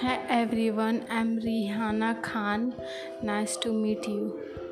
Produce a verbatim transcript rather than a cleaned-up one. Hi everyone, I'm Rihana Khan. Nice to meet you.